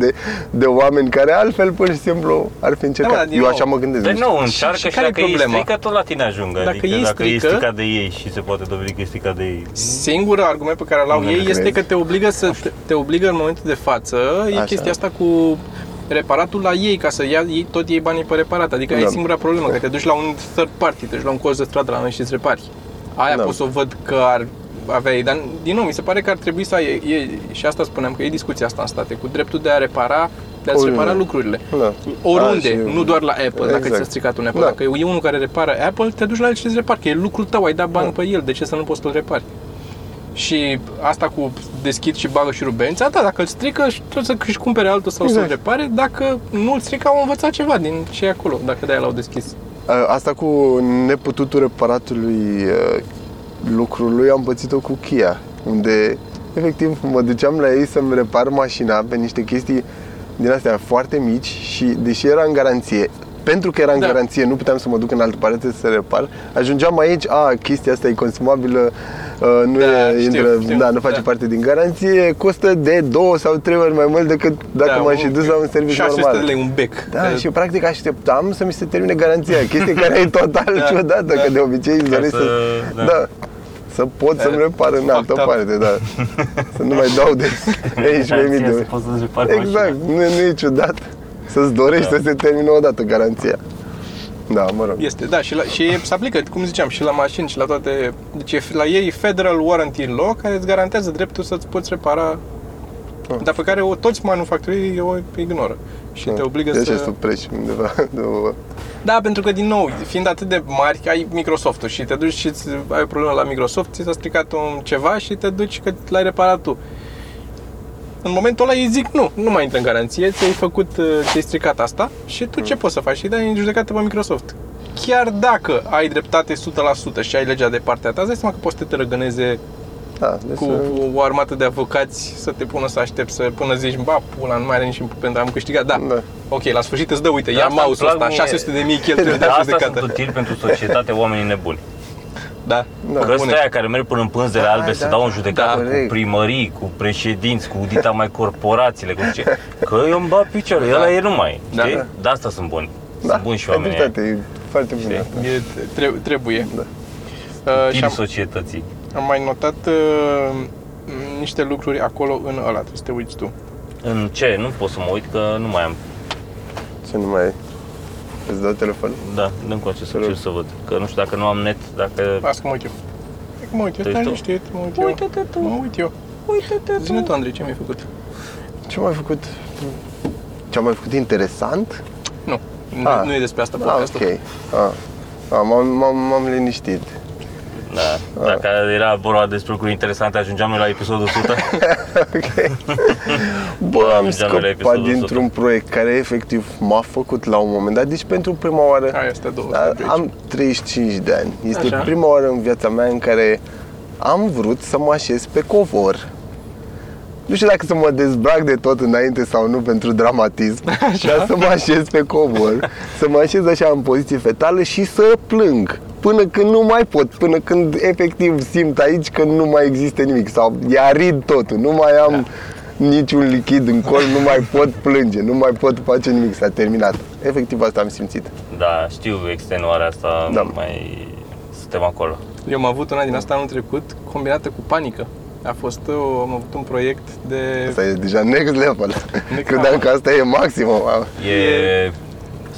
de oameni care altfel pur și simplu ar fi încercat. Da, eu așa mă gândesc. De nou, încearcă și dacă ei strică, tot la tine ajungă. Dacă ei strică de ei și se poate dovedi că e stricat de ei. Singurul argument pe care l-au ei este că te obligă în momentul de față, e chestia asta cu reparatul la ei, ca să iei tot ei banii pe reparat. Adică e singura problemă, că te duci la un third party, te duci la un colț de stradă la noi și îți repari. Aia pot să o văd că ar avea ei, dar din nou mi se pare că ar trebui să ai, și asta spuneam, că e discuția asta în state, cu dreptul de a repara, de a-ți repara lucrurile. Da. Oriunde, nu doar la Apple, dacă ți-a stricat un Apple, dacă e unul care repară Apple, te duci la el și îți repari, că e lucrul tău, ai dat bani pe el, de ce să nu poți să-l repari? Și asta cu deschid și bagă și rubența, da, dacă îl strică, trebuie să-și cumpere altul sau să-l repare, dacă nu îl strică, au învățat ceva din ce e acolo, dacă de-aia l-au deschis. Asta cu nepututul reparatului lucrului am pățit-o cu Kia, unde efectiv mă duceam la ei să-mi repar mașina pe niște chestii din astea foarte mici și deși era în garanție, pentru că era în garanție, nu puteam să mă duc în altă parte să repar, ajungeam aici, chestia asta e consumabilă, nu nu face parte din garanție, costă de 2 sau 3 ori mai mult decât dacă m-aș fi dus la un serviciu normal. 600 de lei un bec. Da, și eu practic așteptam să mi se termine garanția, chestia care e total ciudată, că de obicei îți doresc să pot să-mi repar în altă parte, să nu mai dau de 11.000 de ori. Exact, nu e ciudat. Să-ți dorești să se termine odată garanția. Da, mă rog. Este, și se aplică, cum ziceam, și la mașini și la toate. Deci la ei Federal Warranty Law, care îți garantează dreptul să-ți poți repara, dar pe care toți manufacturii o ignoră și te obligă să... De ce suprești undeva? Da, pentru că, din nou, fiind atât de mari, ai Microsoft-ul și te duci și ai o problemă la Microsoft, ți s-a stricat ceva și te duci că l-ai reparat tu. În momentul ăla ei zic, nu mai intră în garanție, ți-ai stricat asta și tu ce poți să faci? Și dai în judecată pe Microsoft. Chiar dacă ai dreptate 100% și ai legea de partea ta, îți dai seama că poți să te răgăneze cu o armată de avocați să te pună să aștepți, până zici, ba, pula, nu mai are nici pentru am câștigat, ok, la sfârșit îți dă, uite, ia mouse-ul ăsta, 600.000 cheltuieli de judecată. Asta sunt util pentru societate, oamenii nebuni. Că ăsta aia care merg până în pânzele albe se dau în judecată cu primării, cu președinți, cu dita mai corporațiile, cu ce. Că eu îmi bat picioarele, ăla e numai, știi? De asta sunt buni, sunt buni și oamenii aia. E foarte bine. Trebuie. Util societății. Am mai notat niște lucruri acolo în ăla, trebuie să te uiți tu. În ce? Nu pot să mă uit că nu mai am. Ce nu mai ai? Îți dau telefonul? Da, dăm cu acest lucru să văd, că nu știu dacă nu am net, dacă... Asta că mă uit eu. Stai liniștit, mă uit eu. Uite-te tu! Zi-ne tu, Andrei, ce mi-ai făcut? Ce m-ai făcut? Ce-am mai făcut interesant? Nu e despre asta podcastul. M-am liniștit. Da, dacă era vorba despre lucruri interesante, ajungeam noi la episodul 100. Bă, am scăpat dintr-un proiect care efectiv m-a făcut la un moment dat, deci pentru prima oară, am 35 de ani, este prima oară în viața mea în care am vrut să mă așez pe covor. Nu știu dacă să mă dezbrac de tot înainte sau nu pentru dramatism, așa? Dar să mă așez pe covor, să mă așez așa în poziție fetală și să plâng până când nu mai pot, până când efectiv simt aici că nu mai există nimic sau e arid totul, nu mai am niciun lichid în col, nu mai pot plânge, nu mai pot face nimic, s-a terminat. Efectiv asta am simțit. Da, știu extenuarea asta, da. Mai suntem acolo. Eu am avut una din asta anul trecut combinată cu panică. A fost, am avut un proiect de... Asta e deja next level. Credeam că asta e maximum. E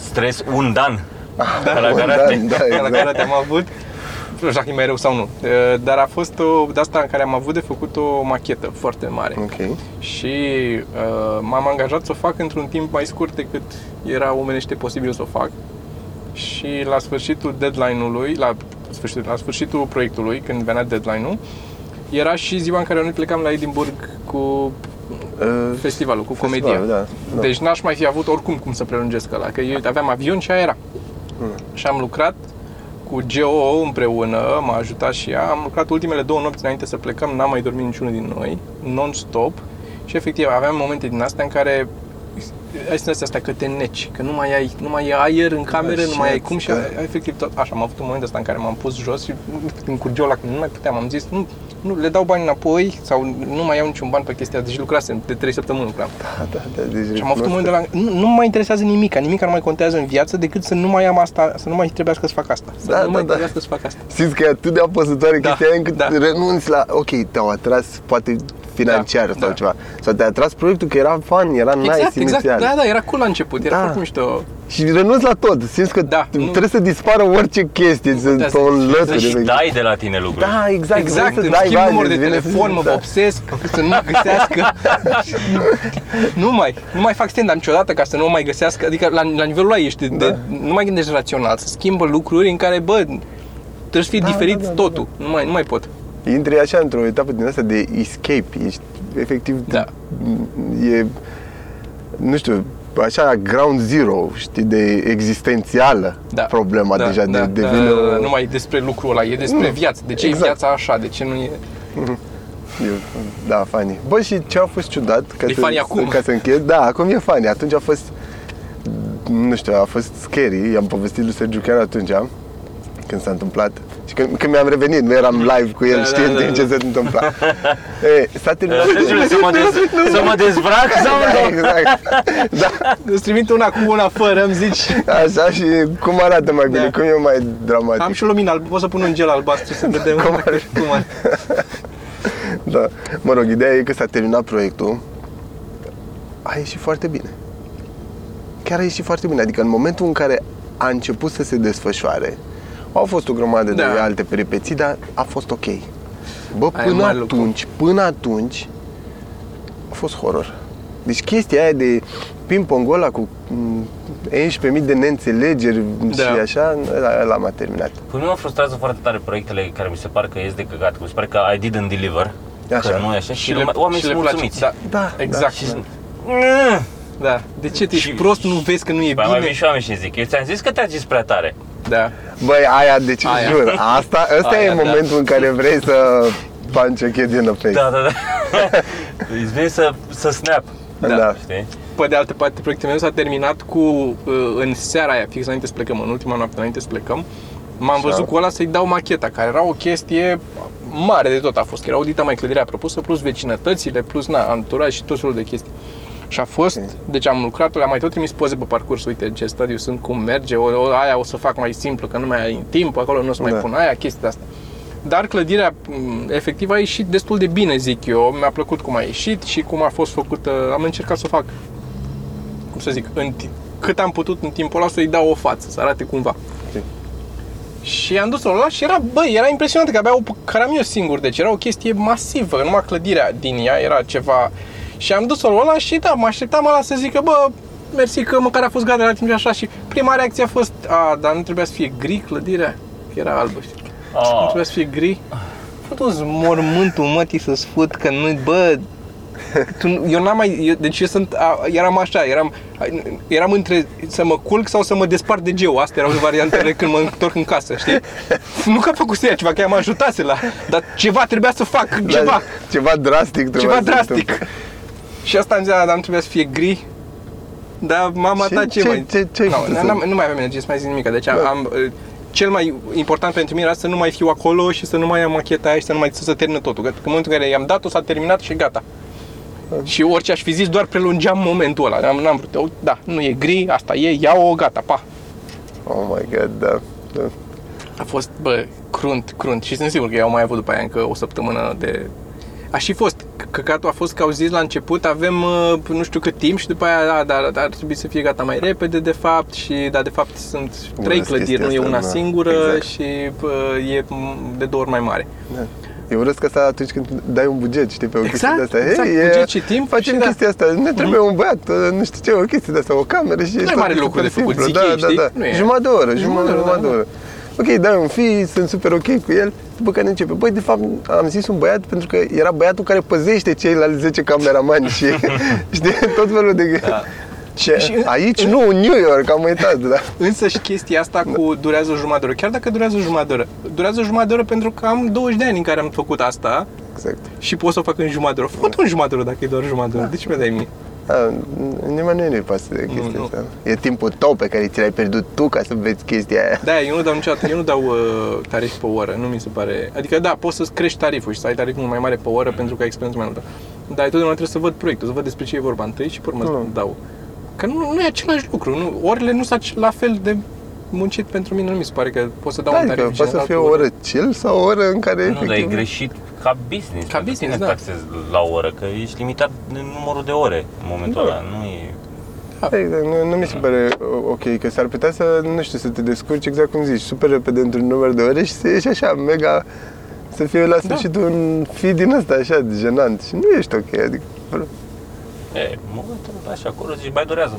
stres undan. La karate am avut. Nu știu dacă e mai rău sau nu, dar a fost de asta în care am avut de făcut o machetă foarte mare. Okay. Și m-am angajat să o fac într-un timp mai scurt decât era omenește posibil să o fac. Și la sfârșitul deadline-ului, la sfârșitul proiectului, când venea deadline-ul, era și ziua în care noi plecam la Edinburgh cu festivalul, cu comedia. Da. Deci n-aș mai fi avut oricum cum să prelungesc ăla, că eu aveam avion și aia era. Și am lucrat cu GO împreună, m-a ajutat și ea. Am lucrat ultimele 2 nopți înainte să plecăm, n-am mai dormit niciunul din noi, non-stop. Și efectiv aveam momente din astea în care ai senzația asta că te neci, că nu mai ai aer în cameră, nu mai ai cum și efectiv tot așa. Am avut un moment ăsta în care m-am pus jos și încurgeau lacrimile, nu mai puteam, am zis nu, le dau bani înapoi sau nu mai iau niciun ban pe chestia, deci lucrasem de 3 săptămâni lucram. Deci și am avut un moment nu mă mai interesează nimic, nu mai contează în viață decât să nu mai am asta, să nu mai trebuiască să fac asta. Să fac asta. Simți că e atât de apăsătoare chestia aia încât renunți la ok, te-au atras poate financiar sau ceva. Sau te-a atras proiectul că era fun, era nice inițial. Exact. Da, era cool la început, era foarte mișto. Și renunți la tot, simți că trebuie să dispară orice chestie, să o înlături. Să-și dai de la tine lucruri. Da, exact, îmi schimb număr de telefon, mă obsesc, să nu găsească. Nu mai fac stand-up niciodată ca să nu mai găsească, adică la nivelul ăla ești, nu mai gândești rațional, să schimbă lucruri în care, trebuie să fii diferit totul, nu mai pot. Intri așa într-o etapă din asta de escape, ești efectiv, e, nu știu, așa ground zero, știi, de existențială problema deja. Nu mai e despre lucrul ăla, e despre viață, de ce e viața așa, de ce nu e... Da, funny. Bă, și ce a fost ciudat, ca să închid, acum e funny, atunci a fost, nu știu, a fost scary, i-am povestit lui Sergiu chiar atunci, când s-a întâmplat. Și când mi-am revenit, nu eram live cu el, știind ce se întâmpla. S-a terminat. Să mă dezbrac sau nu? Exact. Îți trimit una cu una fără, îmi zici. Așa și cum arată mai bine, cum e mai dramatic. Am și o lumină albă, pot să pun un gel albastru să vedem cum are. Da. Mă rog, ideea e că s-a terminat proiectul. A ieșit foarte bine. Chiar a ieșit foarte bine. Adică în momentul în care a început să se desfășoare, au fost o grămadă de alte peripeții, dar a fost ok. Bă, până atunci a fost horror. Deci chestia aia de ping-pongul ăla cu 11.000 de neînțelegeri și așa, ăla m-a terminat. Pe mine mă frustrează foarte tare proiectele care mi se par că ies de căcat, mi se pare că I didn't deliver, așa. Că nu e așa și oamenii sunt mulțumiți. Da, exact. Da. De ce? Tu ești prost, nu vezi că nu e bine? Mai vin și oameni și zic, eu ți-am zis că te-a zis prea tare. Da. Băi, aia, deci jur, ăsta e momentul în care vrei să punch a kid in the face. Da. Îți vine să snap. Da. Știi? Pe de altă parte, proiectul meu s-a terminat cu, în seara aia, fix înainte să plecăm, în ultima noapte înainte să plecăm, m-am văzut cu ăla să-i dau macheta, care era o chestie mare de tot a fost, că era audita mai clădirea propusă, plus vecinătățile, plus anturaj și tot felul de chestii. Și a fost, deci am lucrat, le-am mai tot trimis poze pe parcurs, uite ce stadiu sunt, cum merge, aia o să fac mai simplu, că nu mai ai timp, acolo nu o să mai pun aia, chestia asta. Dar clădirea efectiv a ieșit destul de bine, zic eu, mi-a plăcut cum a ieșit și cum a fost făcută, am încercat să o fac, cum să zic, cât am putut în timpul ăla să-i dau o față, să arate cumva. Și am dus-o la și era impresionant, că abia o căram eu singur, deci era o chestie masivă, numai clădirea din ea era ceva... Și am dus-o la ăla și mă așteptam ăla să zică, mersi că măcar a fost gata la timp și așa. Și prima reacție a fost, dar nu trebuia să fie gri clădirea? Că era albă, știi? Nu trebuia să fie gri? Fă-tu-ți mormântul mătii să-ți fut, că nu-i, Eu n-am mai, deci eu sunt, eram așa, eram între să mă culc sau să mă despart de geu. Astea erau variantele când mă întorc în casă, știi? Nu că a făcut ea ceva, că ea mă ajutase la, dar ceva trebuia să fac, ceva drastic. Și asta am zis, dar nu trebuia să fie gri. Dar mama ta ce mai... Nu mai aveam energie să mai zic nimic, deci am... Cel mai important pentru mine era să nu mai fiu acolo și să nu mai am macheta aia și să nu mai să se termină totul. Că în momentul în care i-am dat-o, s-a terminat și gata. Și orice aș fi zis, doar prelungeam momentul ăla. N-am vrut, da, nu e gri, asta e, ia-o, gata, pa. Oh my God, da. A fost, bă, crunt. Și sunt sigur că eu am mai avut după aia încă o săptămână de... A și fost. Căcatul a fost că au zis la început, avem nu știu cât timp și după aia dar ar trebui să fie gata mai repede de fapt și de fapt sunt trei clădiri, nu e una singură exact. Și e de două ori mai mare. Da. Eu urăsc asta atunci când dai un buget, știi, pe o chestie de asta. Buget și timp. Facem și chestia asta, ne trebuie un băiat, nu știu ce, o chestie de asta, o cameră și... Nu e mare lucru de făcut, zic ei, știi? Da. Jumătate de oră. Ok, dai un fi, sunt super ok cu el, după care începe. Băi, de fapt, am zis un băiat pentru că era băiatul care păzește ceilalți 10 cameramani și știi, tot felul de... Da. Și aici, nu, în New York, am uitat, da. Însă și chestia asta cu durează o jumătate de oră, chiar dacă durează o jumătate de oră. Durează o jumătate de oră pentru că am 20 de ani în care am făcut asta. Exact. Și pot să o fac în jumătate de oră. Fă-te în jumătate de oră dacă e doar jumătate de oră, de ce mi-ai dai mie? Nimeni nu-i pasă de chestia asta. E timpul tău pe care ți l-ai pierdut tu ca să vezi chestia aia. Da, eu nu dau niciodată, eu nu dau tarif pe oră, nu mi se pare. Adică da, poți să-ți crești tariful și să ai tariful mai mare pe oră pentru că ai experiență mai multă. Dar totdeauna trebuie să văd proiectul, să văd despre ce e vorba întâi și pe urmă dau. Că nu e același lucru, nu, orele nu sunt la fel de muncit pentru mine, nu mi se pare că pot să dau un tarif general. Poate să fie o oră chill sau o oră în care... Nu, dar e greșit ca business, da. Taxezi la oră, că ești limitat de numărul de ore în momentul ăla, nu e... Exact, nu mi se pare ok, că s-ar putea să, nu știu, să te descurci exact cum zici, super repede într-un număr de ore și să ieși așa, mega... Să fie la sfârșitul un fi din ăsta, așa, jenant și nu ești ok, adică... E, mă gândesc așa, acolo zici, mai durează.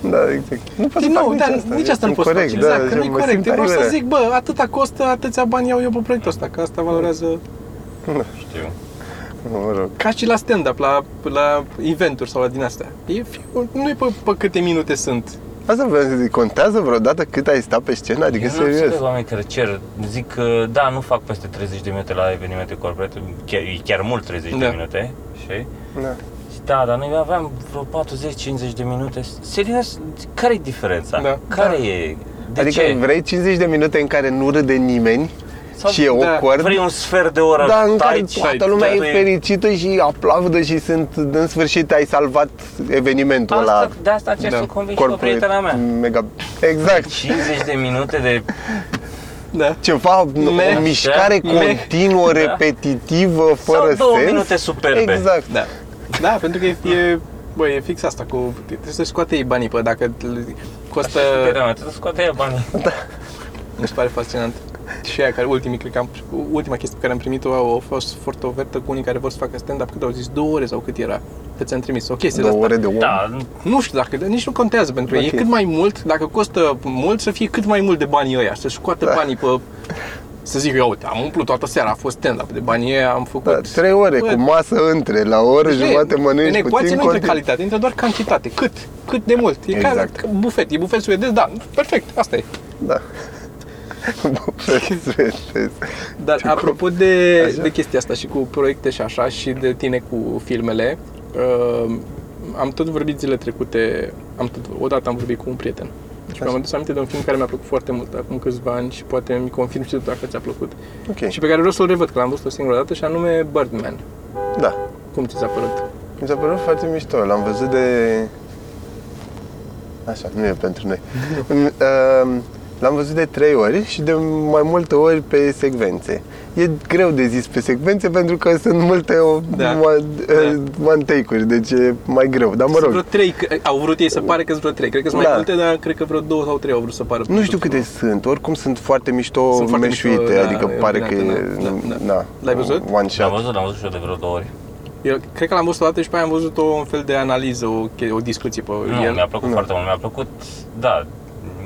Da, exact. Nu poți să fac nici asta nu poți să fac, exact, că nu-i corect. Eu vreau să zic, bă, atâta costă, atâția bani iau eu pe proiectul ăsta, că asta valorează... Nu știu. Mă rog. Ca și la stand-up, la eventuri sau la din astea. Nu-i pe câte minute sunt. Asta vreau să zic, contează vreodată cât ai stat pe scenă? Adică serios. Eu nu înțeleg oameni care cer, zic că da, nu fac peste 30 de minute la evenimente corporate, e chiar mult 30 de minute, știi? Da. Da, dar noi aveam vreo 40-50 de minute. Serios, care e diferența? Da. Care e? Adică vrei 50 de minute în care nu râde nimeni? Sau și e awkward? Vrei un sfert de oră? Da, în care toată lumea e fericită și aplaudă și sunt, în sfârșit, ai salvat evenimentul ăla. De asta cer să-l convingi pe prietena mea. Mega. Exact. 50 de minute de... Da. Ceva, o mișcare continuă, repetitivă, fără sens. Sau 2 minute superbe. Exact. Da. Da, pentru că e fix asta cu trebuie să scoate ei banii, pă, dacă costă... Trebuie să scoate ei banii. Da. Mi se pare fascinant. Și aia care ultima chestie pe care am primit-o a fost foarte ofertă cu unii care vor să facă stand-up, cât au zis, 2 ore sau cât era, că ți-am trimis o chestie de asta. 2 ore de om? Da. Nu știu, dacă, nici nu contează pentru ei, e cât mai mult, dacă costă mult, să fie cât mai mult de banii ăia, să scoată banii pe... Să zic eu, uite, am umplut toată seara, a fost stand-up de bani, am făcut... Da, 3 ore cu masă între, la o oră jumate mănânci puțin. În ecuație nu intră calitate, intră doar cantitate. Cât de mult. E exact. Ca bufet suedez, da, perfect, asta e. Da. Bufet suedez. Dar apropo de chestia asta și cu proiecte și așa și de tine cu filmele, am tot vorbit zile trecute, odată am vorbit cu un prieten. Și mi-am adus aminte de un film care mi-a plăcut foarte mult acum câțiva ani și poate mi confirm și tu dacă ți-a plăcut. Okay. Și pe care vreau să-l revăd, că l-am văzut o singură dată, și anume Birdman. Da. Cum ți s-a părut? Mi s-a părut foarte mișto. L-am văzut de... Așa, nu e pentru noi. L-am văzut de 3 ori și de mai multe ori pe secvențe. E greu de zis pe secvențe pentru că sunt multe one take-uri, deci e mai greu, dar mă rog. Vreo 3, au vrut ei să pare că sunt vreo 3, cred că sunt mai multe, dar cred că vreo 2 sau 3 au vrut să pară. Nu știu câte sunt, oricum sunt foarte mișto meșuite, adică pare că e... L-ai văzut? One shot. L-am văzut și eu de vreo 2 ori. Eu cred că l-am văzut o dată și pe aia am văzut un fel de analiză, o discuție pe el. Nu, mi-a plăcut foarte mult, mi-a plăcut, da,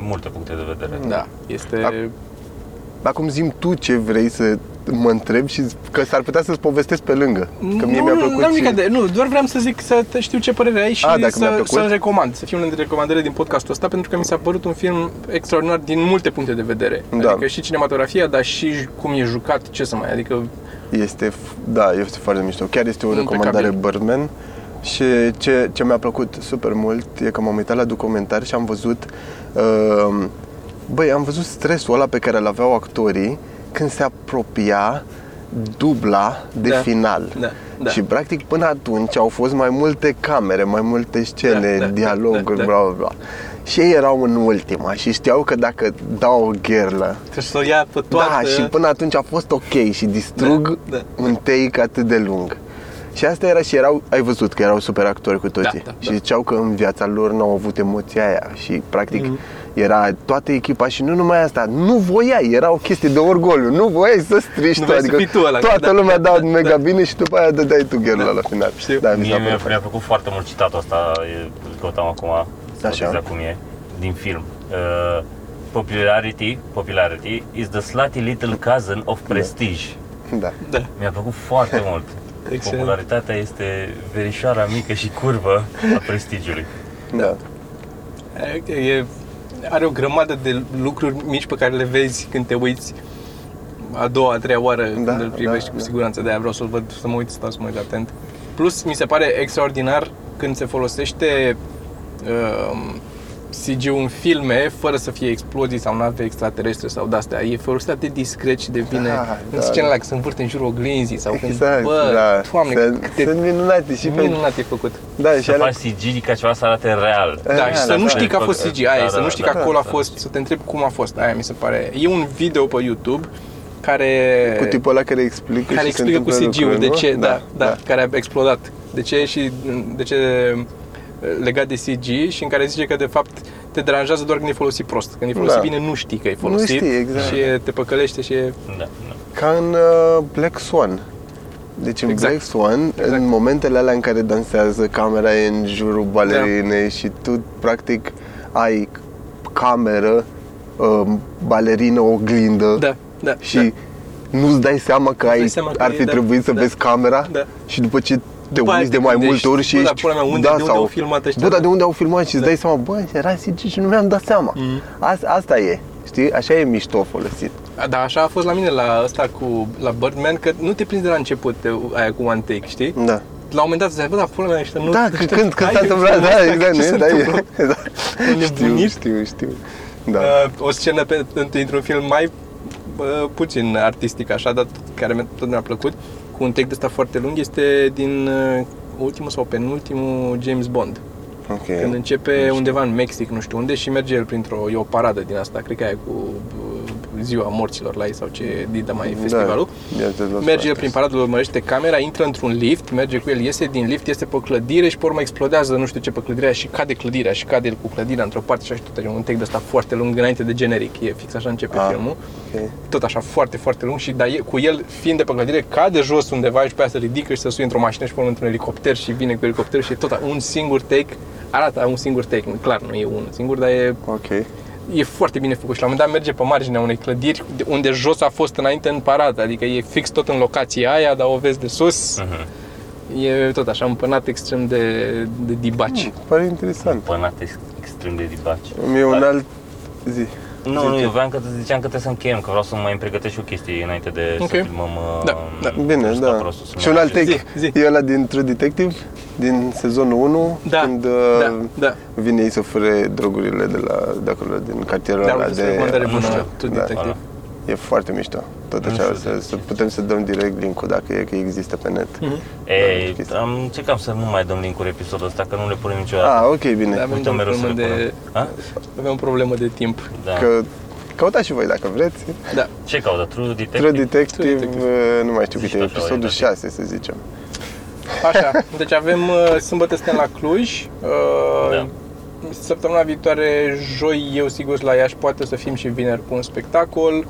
multe puncte de vedere. Da, este... Acum zi-mi tu ce vrei să mă întreb și că s-ar putea să-ți povestesc pe lângă, că mie mi-a plăcut. Nu, doar vreau să zic să știu ce părere ai și să-l recomand. Să fie una dintre recomandările din podcastul ăsta, pentru că mi s-a părut un film extraordinar din multe puncte de vedere. Da. Adică și cinematografia, dar și cum e jucat, ce să mai, adică... Este foarte mișto. Chiar este o recomandare Birdman. Și ce mi-a plăcut super mult e că m-am uitat la documentar și am văzut am văzut stresul ăla pe care îl aveau actorii când se apropia dubla de final. Da. Și practic până atunci au fost mai multe camere, mai multe scene, dialoguri, bla bla. Și ei erau în ultima și știau că dacă dau o gherlă să o ia pe toată. Da, și până atunci a fost ok și distrug un take atât de lung. Și asta era și ai văzut că erau super actori cu toții. Și ziceau că în viața lor n-au avut emoția aia. Și practic era toată echipa și nu numai asta. Nu voiai, era o chestie de orgoliu. Nu voiai să strici tu, adică toată lumea dau mega bine și după aia dădeai tu gherul la final. Mi-a plăcut foarte mult citatul ăsta. Îl căutam acum să văd exact cum e din film. Popularity is the slutty little cousin of prestige. Da. Mi-a plăcut foarte mult. Popularitatea este verișoara mică și curvă a prestigiului. Da. Are o grămadă de lucruri mici pe care le vezi când te uiți a doua, a treia oară când îl privești cu siguranță. De-aia vreau să-l văd, să mă uit, să stau să mă uit atent. Plus, mi se pare extraordinar când se folosește CG-ul în filme, fără să fie explozii sau nave extraterestre sau de-astea. E folosit atât discret și de bine în scenele la că se învârte în jurul oglinzii sau când, Doamne, sunt minunate și minunat e făcut. Să faci CG ca ceva să arate real. Și să nu știi că a fost CG, să nu știi că acolo a fost, să te întrebi cum a fost. Aia mi se pare. E un video pe YouTube care... Cu tipul ăla care explică și se întâmplă lucruri, cu CG-ul, de ce, care a explodat. De ce și de ce... legat de CG și în care zice că de fapt te deranjează doar când e folosit prost. Când e folosit bine nu știi că e folosit, nu știi, exact. Și te păcălește și e... Ca în Black Swan. Deci în Black Swan, în momentele alea în care dansează, camera e în jurul balerinei și tu practic ai cameră, balerină, oglindă și nu-ți dai seama că ar fi trebuit să vezi camera și după ce te uiți de mai multe ori și ești, unde au filmat ăștia? De unde au filmat și îți dai seama, era CG și nu mi-am dat seama. Asta e, știi? Așa e mișto folosit. Da, așa a fost la mine la ăsta cu la Birdman, că nu te prinzi de la început aia cu one take, știi? Da. La un moment dat ziceai, nu... Da, când s-a întâmplat, știu. Da. O scenă într-un film mai puțin artistic așa, dar care tot mi-a plăcut, cu un take de ăsta foarte lung, este din ultimul sau penultimul James Bond. Okay. Când începe undeva în Mexic, nu știu unde, și merge el e o paradă din asta, cred că aia cu ziua morților la ei sau ce dita mai e festivalul. Merge el prin paradă, urmărește camera, intră într-un lift, merge cu el, iese din lift, iese pe clădire și pe urmă explodează, nu știu ce, pe clădirea și cade clădirea și cade el cu clădirea într-o parte și așa și tot. E un take de ăsta foarte lung înainte de generic, e fix așa începe filmul. Okay. Tot așa foarte, foarte lung și cu el fiind de pe clădire, cade jos undeva și pe aia se ridică și se suie într-o mașină și pe urmă într-un elicopter și vine cu elicopterul și tot un singur take. Arată un singur take, clar nu e unul singur, dar e e foarte bine făcut și la un moment dat merge pe marginea unei clădiri unde jos a fost înainte în paradă, adică e fix tot în locația aia, dar o vezi de sus. E tot așa împănat extrem de dibaci. Pare interesant. Împănat extrem de dibaci. E un alt zi. Nu, eu vreau ziceam că trebuie să încheiem, că vreau să mai îmi pregătesc și o chestie înainte de să filmăm. Bine, Și un alt take, e ăla din True Detective, din sezonul 1, când vine ei să fure drogurile de acolo, din cartierul ăla True Detective. E foarte mișto. Tot așa, să putem să dăm direct link-ul dacă e că există pe net. Am încercat să nu mai dăm link-uri episodul ăsta, că nu le punem niciodată. Bine. Avem o problemă de timp. Că căutați și voi dacă vreți. Ce caută? True Detective, nu mai știu câte, episodul 6, să zicem. Așa, deci avem sâmbătă suntem la Cluj. Săptămâna viitoare, joi, eu sigur la Iași, poate să fim și vineri cu un spectacol.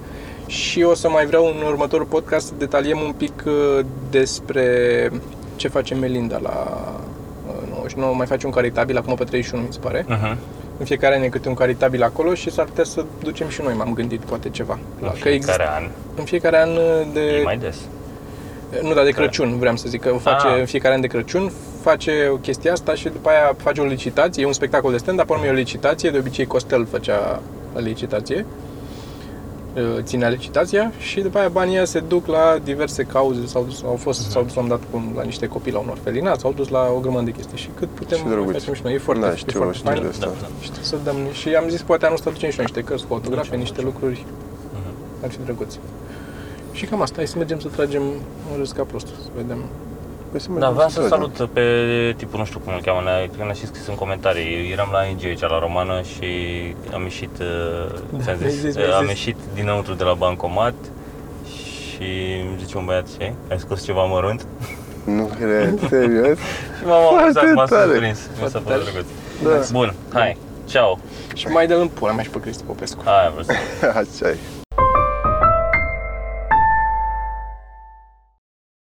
Și o să mai vreau în următorul podcast să detaliem un pic despre ce face Melinda la 99, mai face un caritabil acum pe 31, mi se pare. în fiecare an e câte un caritabil acolo și s-ar putea să ducem și noi, m-am gândit, poate ceva. În fiecare an? În fiecare an de... E mai des. Nu, dar de Crăciun, vreau să zic, că face în fiecare an de Crăciun, face chestia asta și după aia face o licitație, e un spectacol de stand, dar apoi e o licitație, de obicei Costel făcea licitație, ținea licitația și după aia banii se duc la diverse cauze, s-au dus am dat cum la niște copii la un orfelinat, s-au dus la o grămadă de chestii și cât putem facem și noi, e foarte, foarte fain. Să dăm, și am zis poate anul ăsta ducem și noi niște cărți cu autografe, niște lucruri, ar fi drăguți. Și cam asta, hai să mergem să tragem un râs ca prostul, să vedem. Da, vreau să salut pe tipul, nu știu cum îl cheamă, că ne-a și scris în comentarii. Eram la ING aici, la Romană și am ieșit, am ieșit dinăuntru de la bancomat și îmi zice un băiat, ce? Ai scos ceva mărunt? Nu cred, serios? Și m-am amuzat, m-a surprins, mi s-a părut drăguț. Bun, hai, ceau! Și mai dă-l în pula mea și pe Cristi Popescu. Hai, am vrut să...